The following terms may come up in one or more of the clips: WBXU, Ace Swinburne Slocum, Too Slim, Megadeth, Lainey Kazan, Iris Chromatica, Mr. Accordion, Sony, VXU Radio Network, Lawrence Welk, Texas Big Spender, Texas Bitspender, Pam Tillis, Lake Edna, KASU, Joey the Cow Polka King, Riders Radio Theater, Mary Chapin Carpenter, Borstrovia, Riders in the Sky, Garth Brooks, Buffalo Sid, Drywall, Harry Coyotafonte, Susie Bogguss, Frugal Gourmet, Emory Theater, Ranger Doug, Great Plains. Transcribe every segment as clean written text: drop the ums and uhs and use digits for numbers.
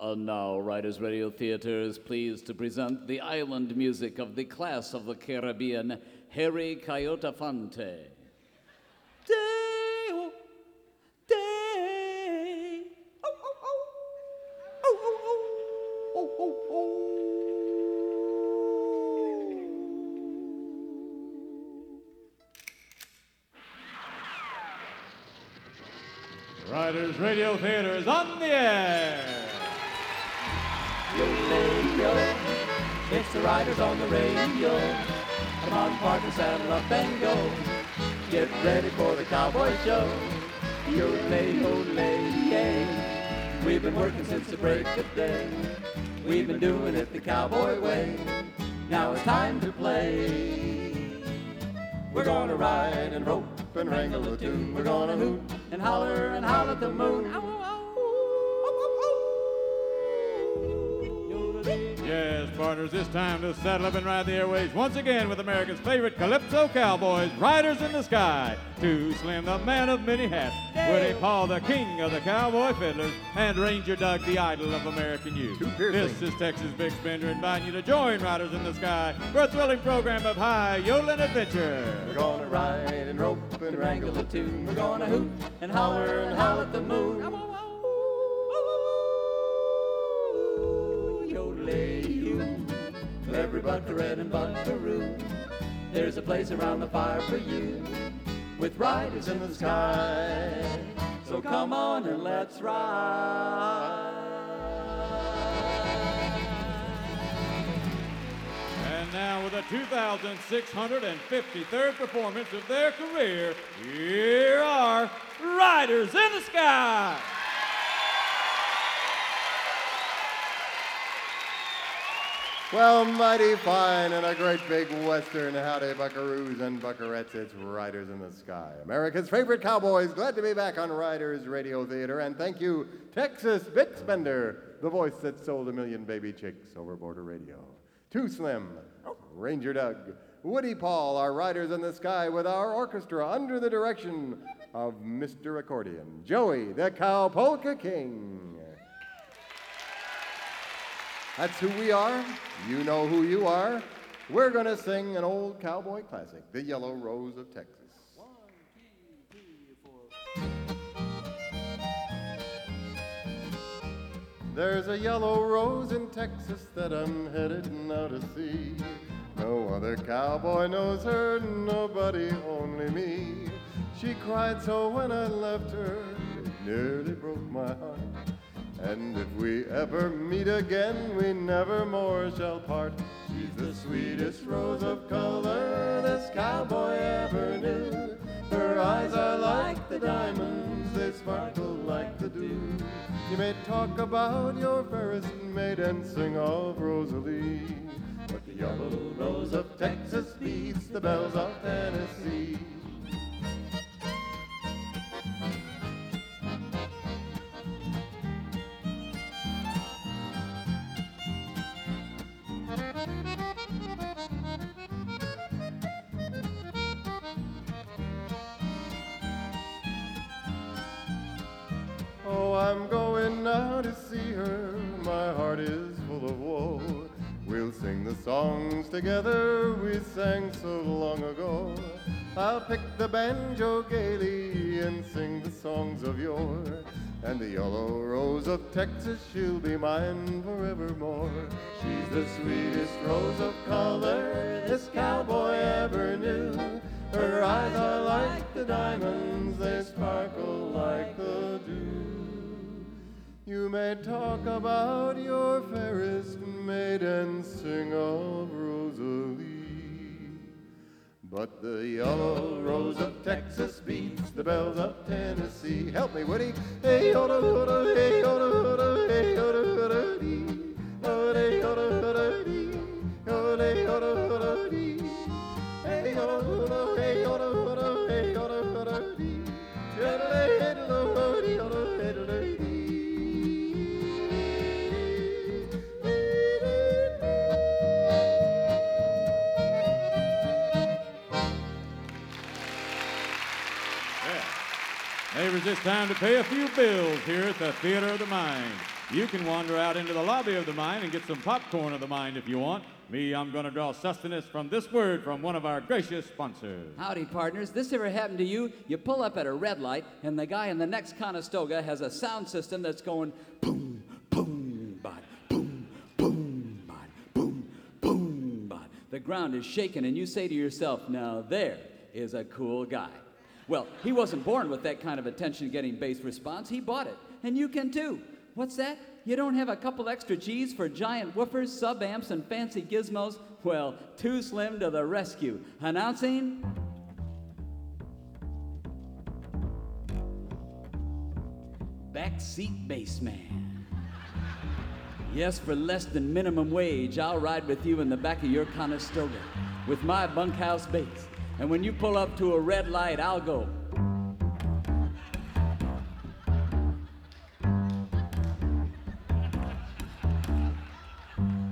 And now, Riders Radio Theater is pleased to present the island music of the class of the Caribbean, Harry Coyotafonte. Day-o, day, oh, oh, oh, oh, oh, oh, oh, oh, oh. Riders Radio Theater is on the air. Radio, it's the Riders on the radio. Come on, partner, saddle up and go. Get ready for the cowboy show. Yole, ole, yay. We've been working since the break of day. We've been doing it the cowboy way. Now it's time to play. We're gonna ride and rope and wrangle a tune. We're gonna hoot and holler at the moon. Ow, ow, ow. Yes, partners, it's time to saddle up and ride the airwaves once again with America's favorite Calypso cowboys, Riders in the Sky. Too Slim, the man of many hats, Woody Paul, the king of the cowboy fiddlers, and Ranger Doug, the idol of American youth. This is Texas Big Spender inviting you to join Riders in the Sky for a thrilling program of high yodeling adventure. We're gonna ride and rope and wrangle the tune. We're gonna hoot and holler at the moon. Every buckaroo and buckaroo, there's a place around the fire for you, with Riders in the Sky. So come on and let's ride. And now with a 2,653rd performance of their career, here are Riders in the Sky. Well, mighty fine, and a great big Western howdy, buckaroos and buckarettes. It's Riders in the Sky, America's favorite cowboys. Glad to be back on Riders Radio Theater, and thank you, Texas Bitspender, the voice that sold a million baby chicks over border radio. Too Slim, Ranger Doug, Woody Paul are Riders in the Sky with our orchestra under the direction of Mr. Accordion, Joey the Cow Polka King. That's who we are. You know who you are. We're going to sing an old cowboy classic, The Yellow Rose of Texas. 1, 2, 3, 4. There's a yellow rose in Texas that I'm headed now to see. No other cowboy knows her, nobody, only me. She cried so when I left her, it nearly broke my heart. And if we ever meet again, we never more shall part. She's the sweetest rose of color this cowboy ever knew. Her eyes are like the diamonds, they sparkle like the dew. You may talk about your fairest maid and sing of Rosalie, but the yellow rose of Texas beats the bells of Tennessee. Oh, I'm going now to see her, my heart is full of woe. We'll sing the songs together we sang so long ago. I'll pick the banjo gaily and sing the songs of yore. And the yellow rose of Texas, she'll be mine forevermore. She's the sweetest rose of color this cowboy ever knew. Her eyes are like the diamonds, they sparkle like the dew. You may talk about your fairest maid and sing of Rosalie, but the yellow rose of Texas beats the bells of Tennessee. Help me, Woody. Hey, yoda, yoda, hey, yoda, yoda, hey, yoda, yoda, dee, yoda, yoda, yoda, dee, yoda, yoda, yoda, dee, hey, yoda, yoda, hey, yoda, yoda, hey, yoda, yoda, dee, yoda, yoda, yoda, yoda, yoda, yoda, dee. Neighbors, it's time to pay a few bills here at the Theater of the Mind. You can wander out into the lobby of the mine and get some popcorn of the mine if you want. Me, I'm going to draw sustenance from this word from one of our gracious sponsors. Howdy, partners. This ever happened to you? You pull up at a red light, and the guy in the next Conestoga has a sound system that's going boom, boom, bada, boom, boom, bada, boom, boom, bada. The ground is shaking, and you say to yourself, now there is a cool guy. Well, he wasn't born with that kind of attention-getting bass response. He bought it, and you can too. What's that? You don't have a couple extra G's for giant woofers, sub-amps, and fancy gizmos? Well, Too Slim to the rescue. Announcing... Backseat Bassman. Yes, for less than minimum wage, I'll ride with you in the back of your Conestoga with my bunkhouse bass. And when you pull up to a red light, I'll go...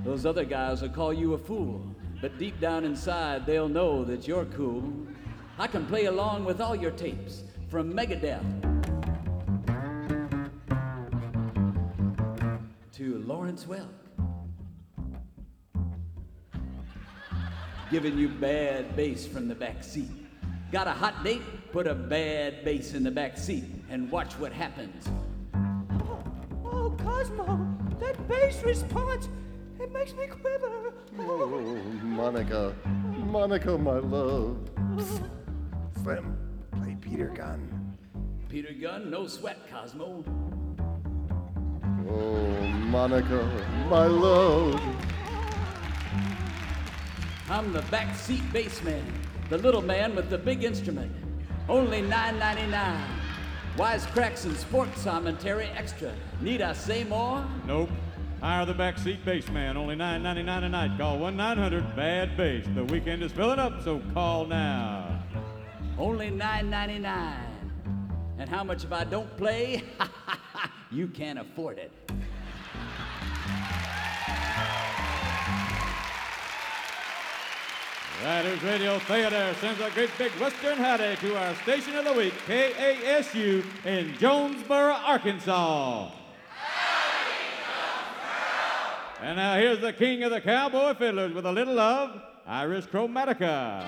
Those other guys will call you a fool, but deep down inside, they'll know that you're cool. I can play along with all your tapes, from Megadeth to Lawrence Welk, giving you bad bass from the back seat. Got a hot date? Put a bad bass in the back seat and watch what happens. Oh, Cosmo, that bass response. It makes me quiver. Oh, Monica. Monica, my love. Psst. Slim, play Peter Gunn. Peter Gunn, no sweat, Cosmo. Oh, Monica, my love. I'm the backseat bass man, the little man with the big instrument. Only $9.99. Wisecracks and sports commentary extra. Need I say more? Nope. Hire the backseat bass man, only $9.99 a night. Call 1-900-BAD-BASS. The weekend is filling up, so call now. Only $9.99. And how much if I don't play? You can't afford it. Riders Radio Theater sends a great big Western howdy to our station of the week, KASU in Jonesboro, Arkansas. And now here's the king of the cowboy fiddlers with a little of Iris Chromatica.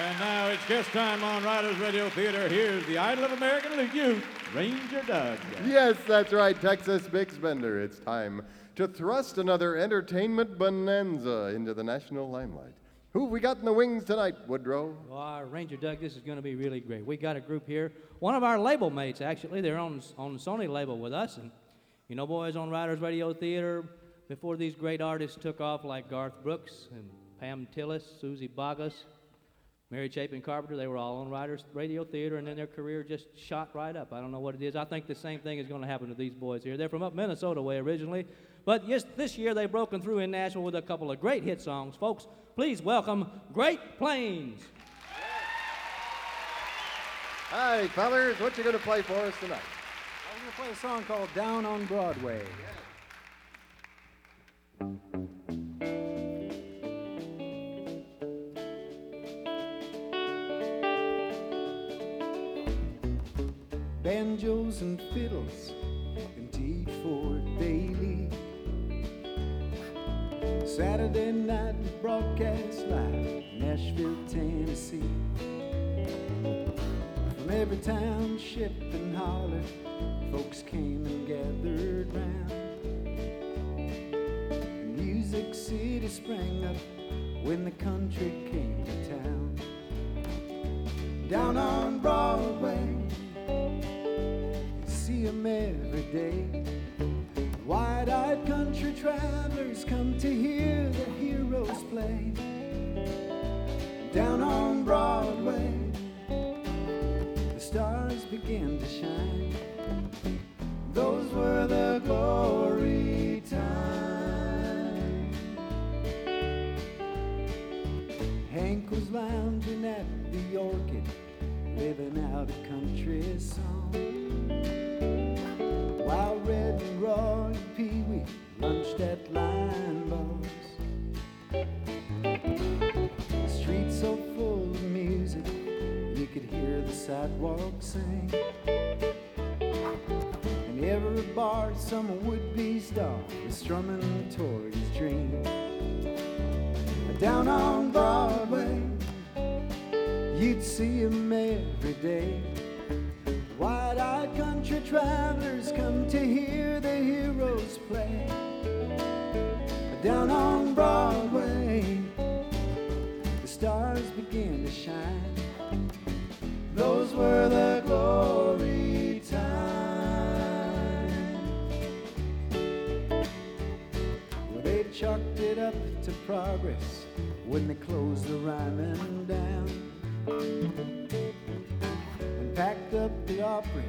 And now it's guest time on Riders Radio Theater. Here's the idol of American youth, Ranger Doug. Yes, that's right, Texas Big Spender. It's time to thrust another entertainment bonanza into the national limelight. Who have we got in the wings tonight, Woodrow? Oh, Ranger Doug, this is going to be really great. We got a group here. One of our label mates, actually. They're on the Sony label with us. And you know, boys, on Riders Radio Theater, before these great artists took off like Garth Brooks and Pam Tillis, Susie Bogguss, Mary Chapin Carpenter, they were all on Riders Radio Theater, and then their career just shot right up. I don't know what it is. I think the same thing is going to happen to these boys here. They're from up Minnesota way originally, but yes, this year they've broken through in Nashville with a couple of great hit songs. Folks, please welcome Great Plains. Hi, fellas. What you going to play for us tonight? I'm going to play a song called Down on Broadway. Banjos and fiddles, and tea for daily. Saturday night broadcast live, Nashville, Tennessee. From every town, ship and holler, folks came and gathered round. Music City sprang up when the country came to town. Down on Broadway, see 'em every day. Wide-eyed country travelers come to hear their heroes play. Down on Broadway, the stars began to shine. Those were the glory times. lounging at the orchid, living out a country song. While Red and Raw and Pee Wee lunched at Lion Bars. The streets so full of music, you could hear the sidewalk sing. In every bar, some would-be star was strumming toward his dream. Down on Broadway, you'd see him every day. Wide-eyed country travelers come to hear the heroes play. Down on Broadway, the stars began to shine. Those were the glory times. Well, they chalked it up to progress when they closed the rhyming down and packed up the Opry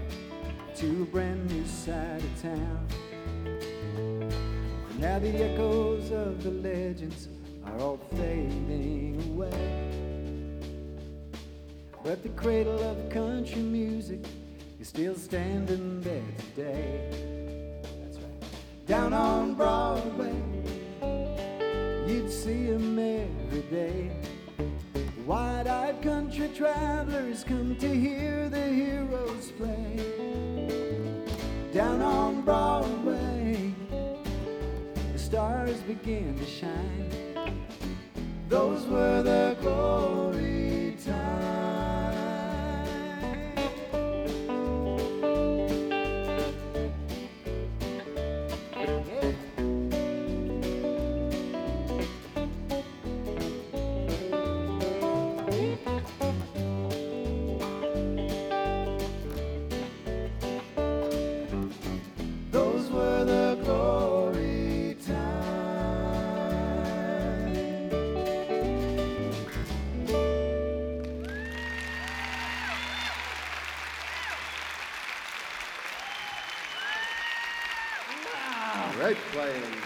to a brand new side of town. And now the echoes of the legends are all fading away, but the cradle of country music is still standing there today. That's right. Down on Broadway, you'd see them every day. Wide-eyed country travelers come to hear the heroes play. Down on Broadway, the stars began to shine. Those were the glory times. Great Plains.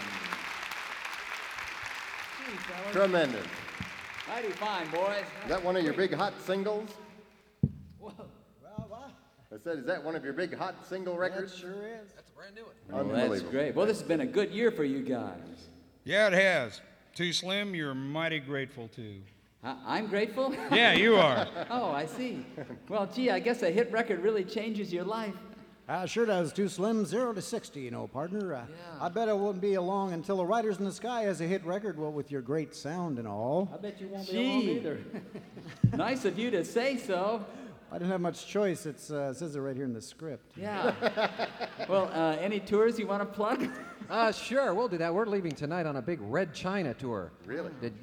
Tremendous. Mighty fine, boys. Is that one of your big hot singles? Well, what? I said, is that one of your big hot single records? That sure is. That's a brand new one. Oh, unbelievable. That's great. Well, this has been a good year for you guys. Yeah, it has. Too Slim, you're mighty grateful, too. I'm grateful? Yeah, you are. Oh, I see. Well, gee, I guess a hit record really changes your life. Sure does, Too Slim. 0 to 60, you know, partner. I bet it won't be along until the Riders in the Sky has a hit record, well, with your great sound and all. I bet you won't be alone either. Nice of you to say so. I didn't have much choice. It says it right here in the script. Yeah. Well, any tours you want to plug? Sure, we'll do that. We're leaving tonight on a big Red China tour. Really? Did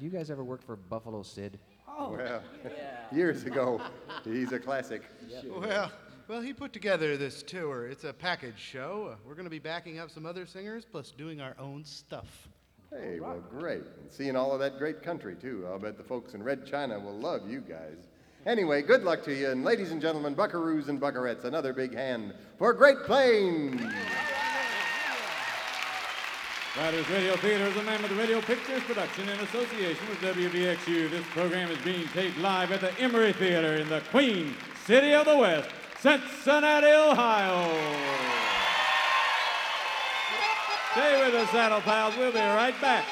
you guys ever work for Buffalo Sid? Oh, well, yeah. Years ago. He's a classic. Yep. Sure. Well, he put together this tour. It's a package show. We're going to be backing up some other singers, plus doing our own stuff. Hey, well, great. And seeing all of that great country, too. I'll bet the folks in Red China will love you guys. Anyway, good luck to you. And ladies and gentlemen, buckaroos and buckarettes, another big hand for Great Plains. Riders Radio Theater is a Mammoth Radio Pictures production in association with WBXU. This program is being taped live at the Emory Theater in the Queen City of the West, Cincinnati, Ohio. Stay with us, Saddle Pals. We'll be right back.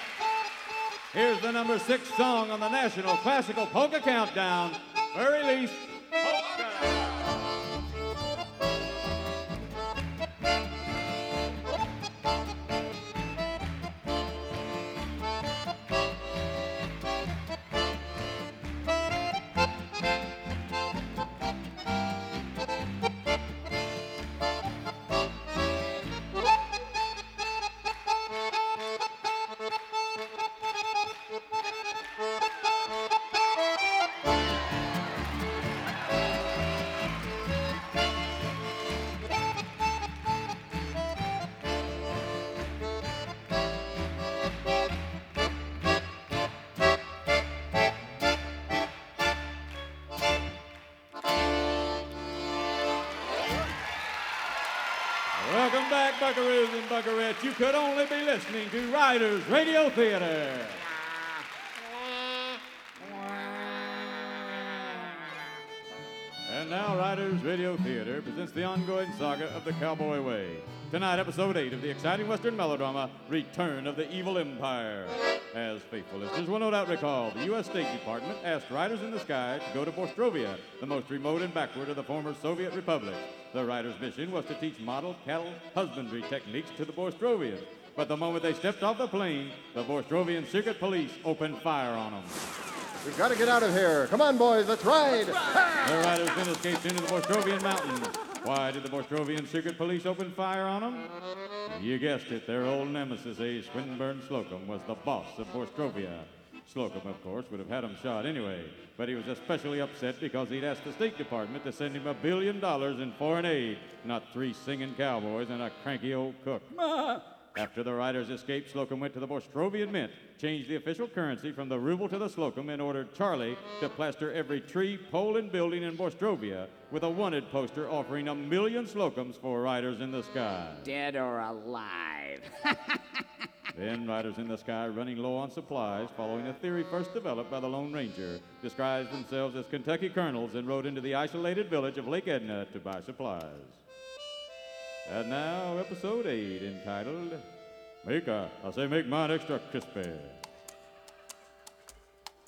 Here's the number 6 song on the National Classical Polka Countdown for release. Welcome back, buckaroos and buckarettes. You could only be listening to Riders Radio Theater. And now, Riders Radio Theater presents the ongoing saga of the Cowboy Way. Tonight, episode 8 of the exciting Western melodrama, Return of the Evil Empire. As faithful listeners will no doubt recall, the U.S. State Department asked Riders in the Sky to go to Borstrovia, the most remote and backward of the former Soviet Republic. The Riders' mission was to teach model cattle husbandry techniques to the Borstrovians. But the moment they stepped off the plane, the Borstrovian secret police opened fire on them. We've got to get out of here. Come on, boys, let's ride. The Riders then escaped into the Borstrovian mountains. Why did the Borstrovian secret police open fire on them? You guessed it. Their old nemesis, Ace Swinburne Slocum, was the boss of Borstrovia. Slocum, of course, would have had him shot anyway, but he was especially upset because he'd asked the State Department to send him $1 billion in foreign aid, not 3 singing cowboys and a cranky old cook. After the Riders escaped, Slocum went to the Borstrovian Mint, changed the official currency from the ruble to the Slocum, and ordered Charlie to plaster every tree, pole, and building in Borstrovia with a wanted poster offering 1 million Slocums for Riders in the Sky. Dead or alive. Then Riders in the Sky, running low on supplies, following a theory first developed by the Lone Ranger, disguised themselves as Kentucky colonels and rode into the isolated village of Lake Edna to buy supplies. And now, episode 8, entitled, Make Mine Extra Crispy.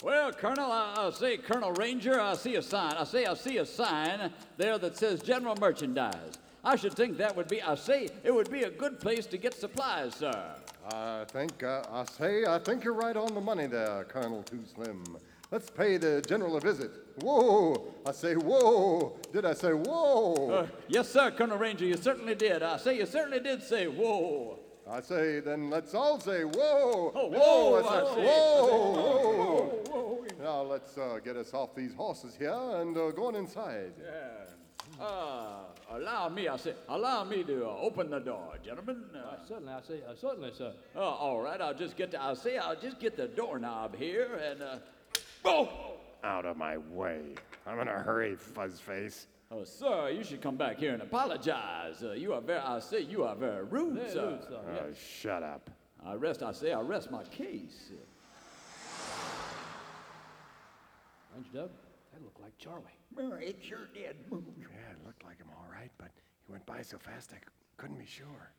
Well, Colonel, Colonel Ranger, I see a sign there that says general merchandise. I should think that would be, it would be a good place to get supplies, sir. I think you're right on the money there, Colonel Too Slim. Let's pay the general a visit. Whoa! Whoa! Did I say whoa? Yes, sir, Colonel Ranger, you certainly did. You certainly did say whoa. Then let's all say whoa! Oh, whoa! Whoa! Now let's get us off these horses here and go on inside. Yeah. Allow me to open the door, gentlemen. Certainly, sir. All right, I'll just get the doorknob here and. Oh! Out of my way. I'm in a hurry, Fuzzface. Oh, sir, you should come back here and apologize. You are very rude, very sir. Rude, sir. Oh, yes. Shut up. I rest my case. Ranger Doug, that looked like Charlie. It sure did. Yeah, it looked like him all right, but he went by so fast I couldn't be sure.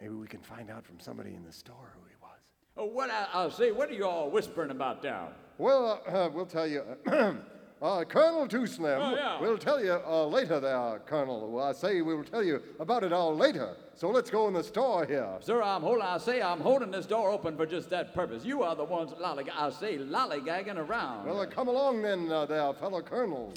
Maybe we can find out from somebody in the store who he was. Oh, what are you all whispering about down? Well, we'll tell you. Colonel Too Slim, we'll tell you later there, Colonel. We'll tell you about it all later. So let's go in the store here. Sir, I'm holding this door open for just that purpose. You are the ones lollygagging around. Well, come along then, there, fellow colonels.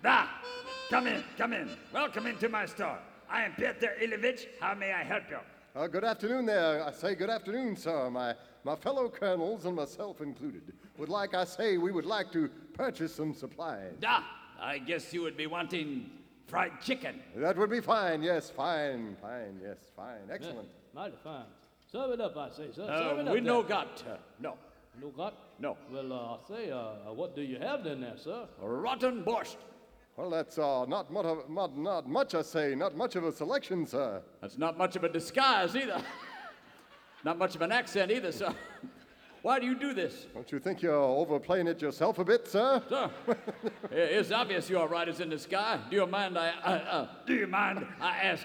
Come in. Welcome into my store. I am Peter Ilovich. How may I help you? Good afternoon there. Good afternoon, sir. My fellow colonels and myself included we would like to purchase some supplies. I guess you would be wanting fried chicken. That would be fine. Yes, fine. Yes, fine. Excellent. Yeah, mighty fine. Serve it up, sir. Serve it up. No got? No. Well, what do you have then there, sir? Rotten borscht. Well, that's not much of a selection, sir. That's not much of a disguise either. Not much of an accent either, sir. Why do you do this? Don't you think you're overplaying it yourself a bit, sir? Sir, it's obvious you are Riders in the Sky. Do you mind I ask?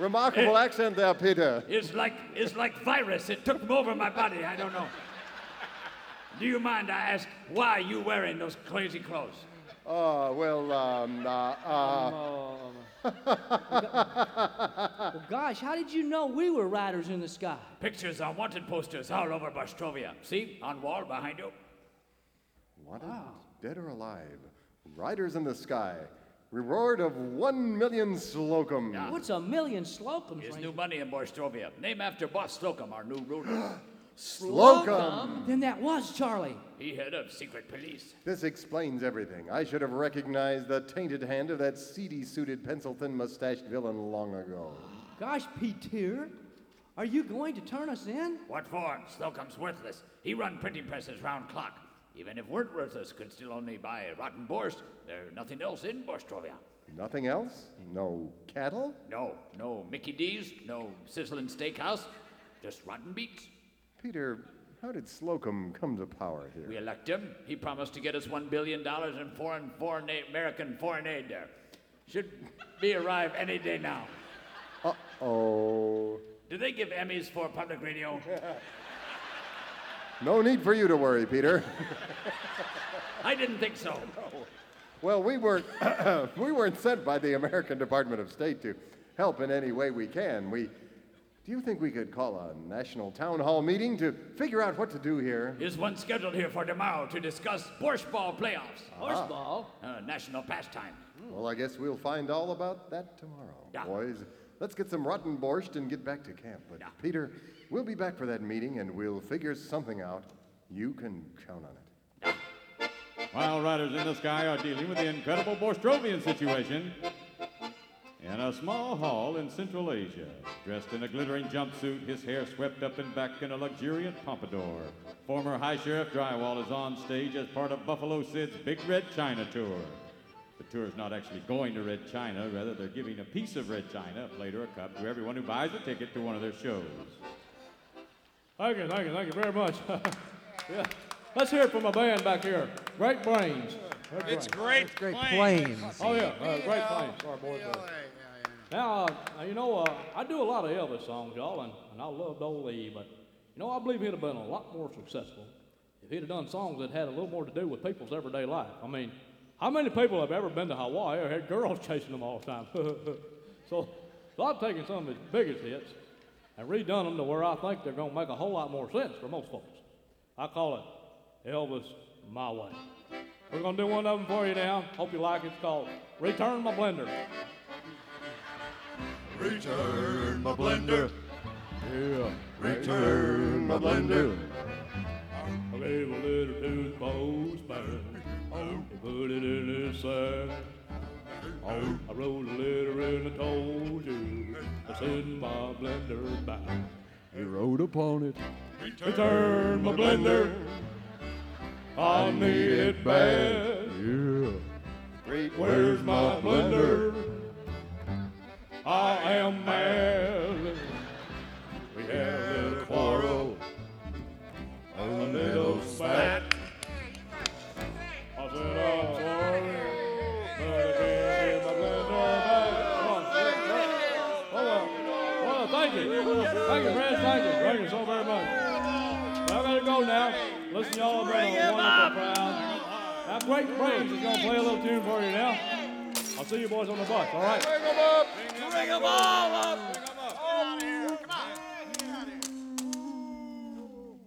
Remarkable accent there, Peter. It's like virus. It took over my body. I don't know. Do you mind I ask why you wearing those crazy clothes? Well, gosh, how did you know we were Riders in the Sky? Pictures on wanted posters all over Borstrovia. See, on wall behind you. Wanted, dead or alive, Riders in the Sky. Reward of 1 million Slocum. What's 1 million Slocum? It's new money in Borstrovia. Name after Boss Slocum, our new ruler. Slocum! Then that was Charlie. He head of secret police. This explains everything. I should have recognized the tainted hand of that seedy-suited, pencil-thin, mustached villain long ago. Gosh, Peter, are you going to turn us in? What for? Slocum's worthless. He run printing presses round clock. Even if weren't worthless, could still only buy a rotten borscht. There's nothing else in Borstrovia. Nothing else? No cattle? No. No Mickey D's. No sizzling steakhouse. just rotten beets. Peter, how did Slocum come to power here? We elect him. He promised to get us $1 billion in American foreign aid there. Should be arrive any day now. Uh-oh. Do they give Emmys for public radio? No need for you to worry, Peter. I didn't think so. No. Well, we weren't sent by the American Department of State to help in any way we can. Do you think we could call a national town hall meeting to figure out what to do here? Here's one scheduled here for tomorrow to discuss horseball playoffs. Horseball? National pastime. Well, I guess we'll find all about that tomorrow, boys. Let's get some rotten borscht and get back to camp. But, Peter, we'll be back for that meeting, and we'll figure something out. You can count on it. While Riders in the Sky are dealing with the incredible Borstrovian situation in a small hall in Central Asia, dressed in a glittering jumpsuit, his hair swept up and back in a luxuriant pompadour, former High Sheriff Drywall is on stage as part of Buffalo Sid's Big Red China tour. The tour is not actually going to Red China, rather they're giving a piece of Red China, a plate or a cup, to everyone who buys a ticket to one of their shows. Thank you very much. Yeah. Let's hear it from a band back here, Great Plains. It's Great Plains. Oh yeah, Great Plains. Sorry, boys. Now, I do a lot of Elvis songs, y'all, and I loved Ole E, but, I believe he'd have been a lot more successful if he'd have done songs that had a little more to do with people's everyday life. I mean, how many people have ever been to Hawaii or had girls chasing them all the time? So I've taken some of his biggest hits and redone them to where I think they're going to make a whole lot more sense for most folks. I call it Elvis My Way. We're going to do one of them for you now. Hope you like it. It's called Return My Blender. Return my blender. Yeah. Return my blender. I gave a letter to the postman. I put it in his sack. I wrote a letter and I told you I send my blender back. He wrote upon it. Return my blender. I need it bad. Yeah. Where's my blender? I am mad. We had a little quarrel, a little spat. I said, I'm sorry, but I can't get my blender back. Well, thank you. Thank you, friends. Thank you so very much. Well, I gotta go now. Listen, y'all, I've been a wonderful crowd. Now, Great Plains is gonna play a little tune for you now. I'll see you boys on the bus, all right? Bring them up! Bring them all up! Bring them up! Out of here! Come on!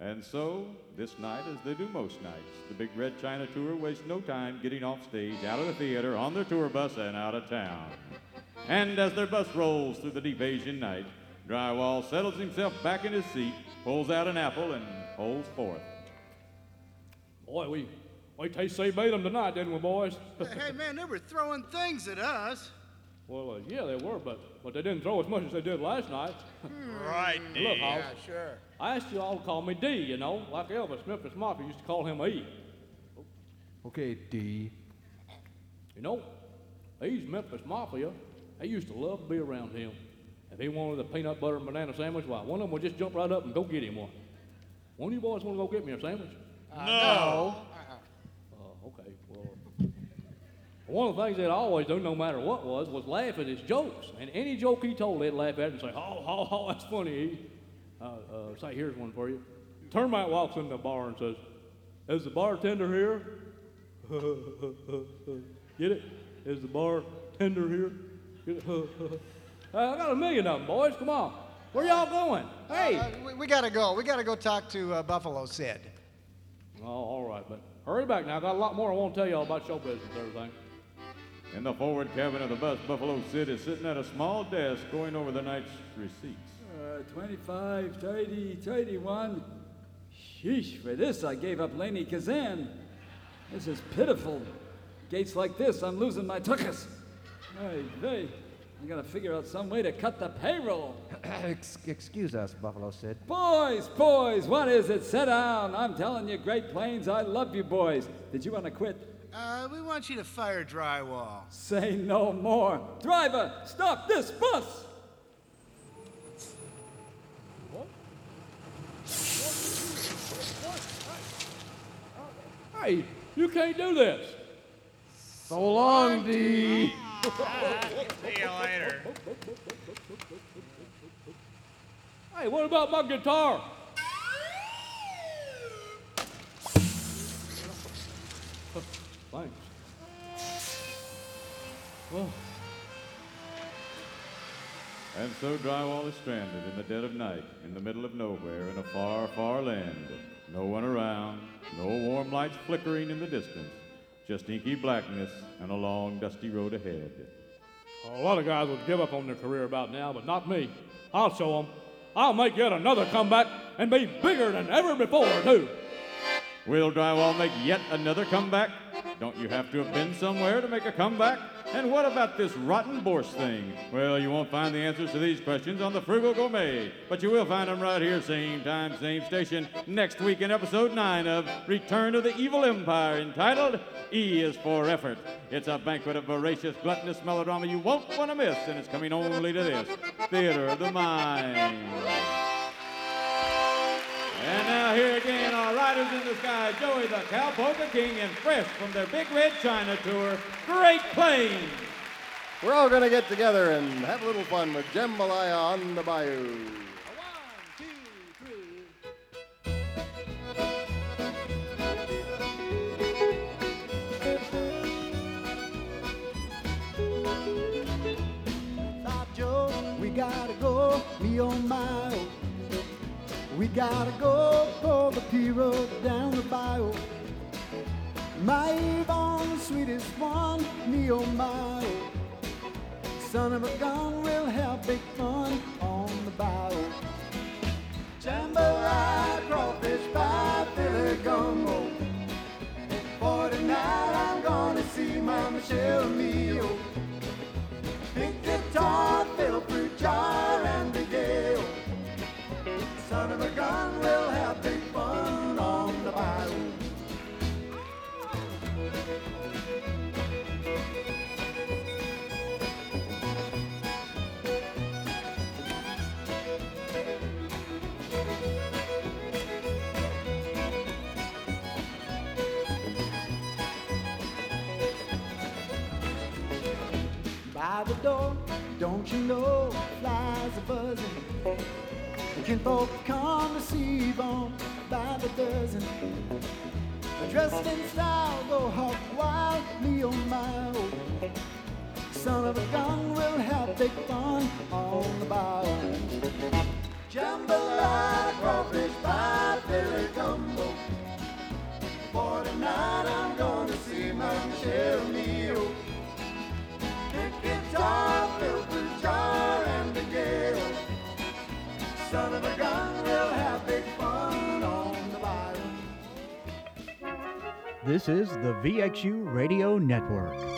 And so, this night, as they do most nights, the Big Red China Tour wastes no time getting off stage, out of the theater, on their tour bus, and out of town. And as their bus rolls through the deep Asian night, Drywall settles himself back in his seat, pulls out an apple, and holds forth. Boy, we T.C. beat them tonight, didn't we, boys? Hey, man, they were throwing things at us. Well, yeah, they were, but they didn't throw as much as they did last night. Right, D. Look, Hoss, yeah, sure. I asked you all to call me D, like Elvis Memphis Mafia used to call him E. Okay, D. E's Memphis Mafia. They used to love to be around him. If he wanted a peanut butter and banana sandwich, why, one of them would just jump right up and go get him one. One of you boys want to go get me a sandwich? No. Okay, well, one of the things they'd always do, no matter what was laugh at his jokes. And any joke he told, they'd laugh at it and say, oh, that's funny. Say, here's one for you. Termite walks into the bar and says, is the bartender here? Get it? Is the bartender here? Get it? I got a million of them, boys. Come on. Where y'all going? Hey. We got to go. We got to go talk to Buffalo Sid. Oh, all right, but hurry back now. I got a lot more I want to tell y'all about show business and everything. In the forward cabin of the bus, Buffalo Sid is sitting at a small desk going over the night's receipts. 25, 30, 31. Sheesh, for this I gave up Lainey Kazan. This is pitiful. Gates like this, I'm losing my tuchus. Hey, I got to figure out some way to cut the payroll. Excuse us, Buffalo Sid. Boys, what is it? Sit down. I'm telling you, Great Plains, I love you boys. Did you want to quit? We want you to fire Drywall. Say no more. Driver, stop this bus! Hey, you can't do this. So long, D. See you later. Hey, what about my guitar? Thanks. Oh. And so Drywall is stranded in the dead of night, in the middle of nowhere, in a far, far land. No one around, no warm lights flickering in the distance, just inky blackness and a long, dusty road ahead. A lot of guys would give up on their career about now, but not me. I'll show them. I'll make yet another comeback and be bigger than ever before, too. Will Drywall make yet another comeback? Don't you have to have been somewhere to make a comeback? And what about this rotten Borst thing? Well, you won't find the answers to these questions on the Frugal Gourmet, but you will find them right here, same time, same station, next week in Episode 9 of Return of the Evil Empire, entitled E is for Effort. It's a banquet of voracious, gluttonous melodrama you won't want to miss, and it's coming only to this, Theater of the Mind. And now here again are Riders in the Sky, Joey the Cow Polka King, and fresh from their Big Red China tour, Great Plains. We're all going to get together and have a little fun with Jambalaya on the Bayou. One, two, three. Stop, Joe, we gotta go, me on my own. We gotta go for the P road down the bayou. My Yvonne, the sweetest one, me oh my oh. Son of a gun, we'll have big fun on the bayou. Jambalaya, crawfish pie, filet gumbo. For tonight I'm gonna see my Michelle Mio. Big guitar, fiddle fruit jar, and the gale. Son of a gun, we'll have big fun on the bayou. By the door, don't you know, flies are buzzing. Kinfolk come to see Yvonne by the dozen. Dressed in style, go hog wild, me oh my oh. Son of a gun, we'll have big fun on the bayou. Jambalaya, crawfish pie, filet gumbo. For tonight I'm gonna see my Michelle Mio. Big guitar, filter jar, and the gale. Son of a gun, we'll have big fun on the bayou. This is the VXU Radio Network.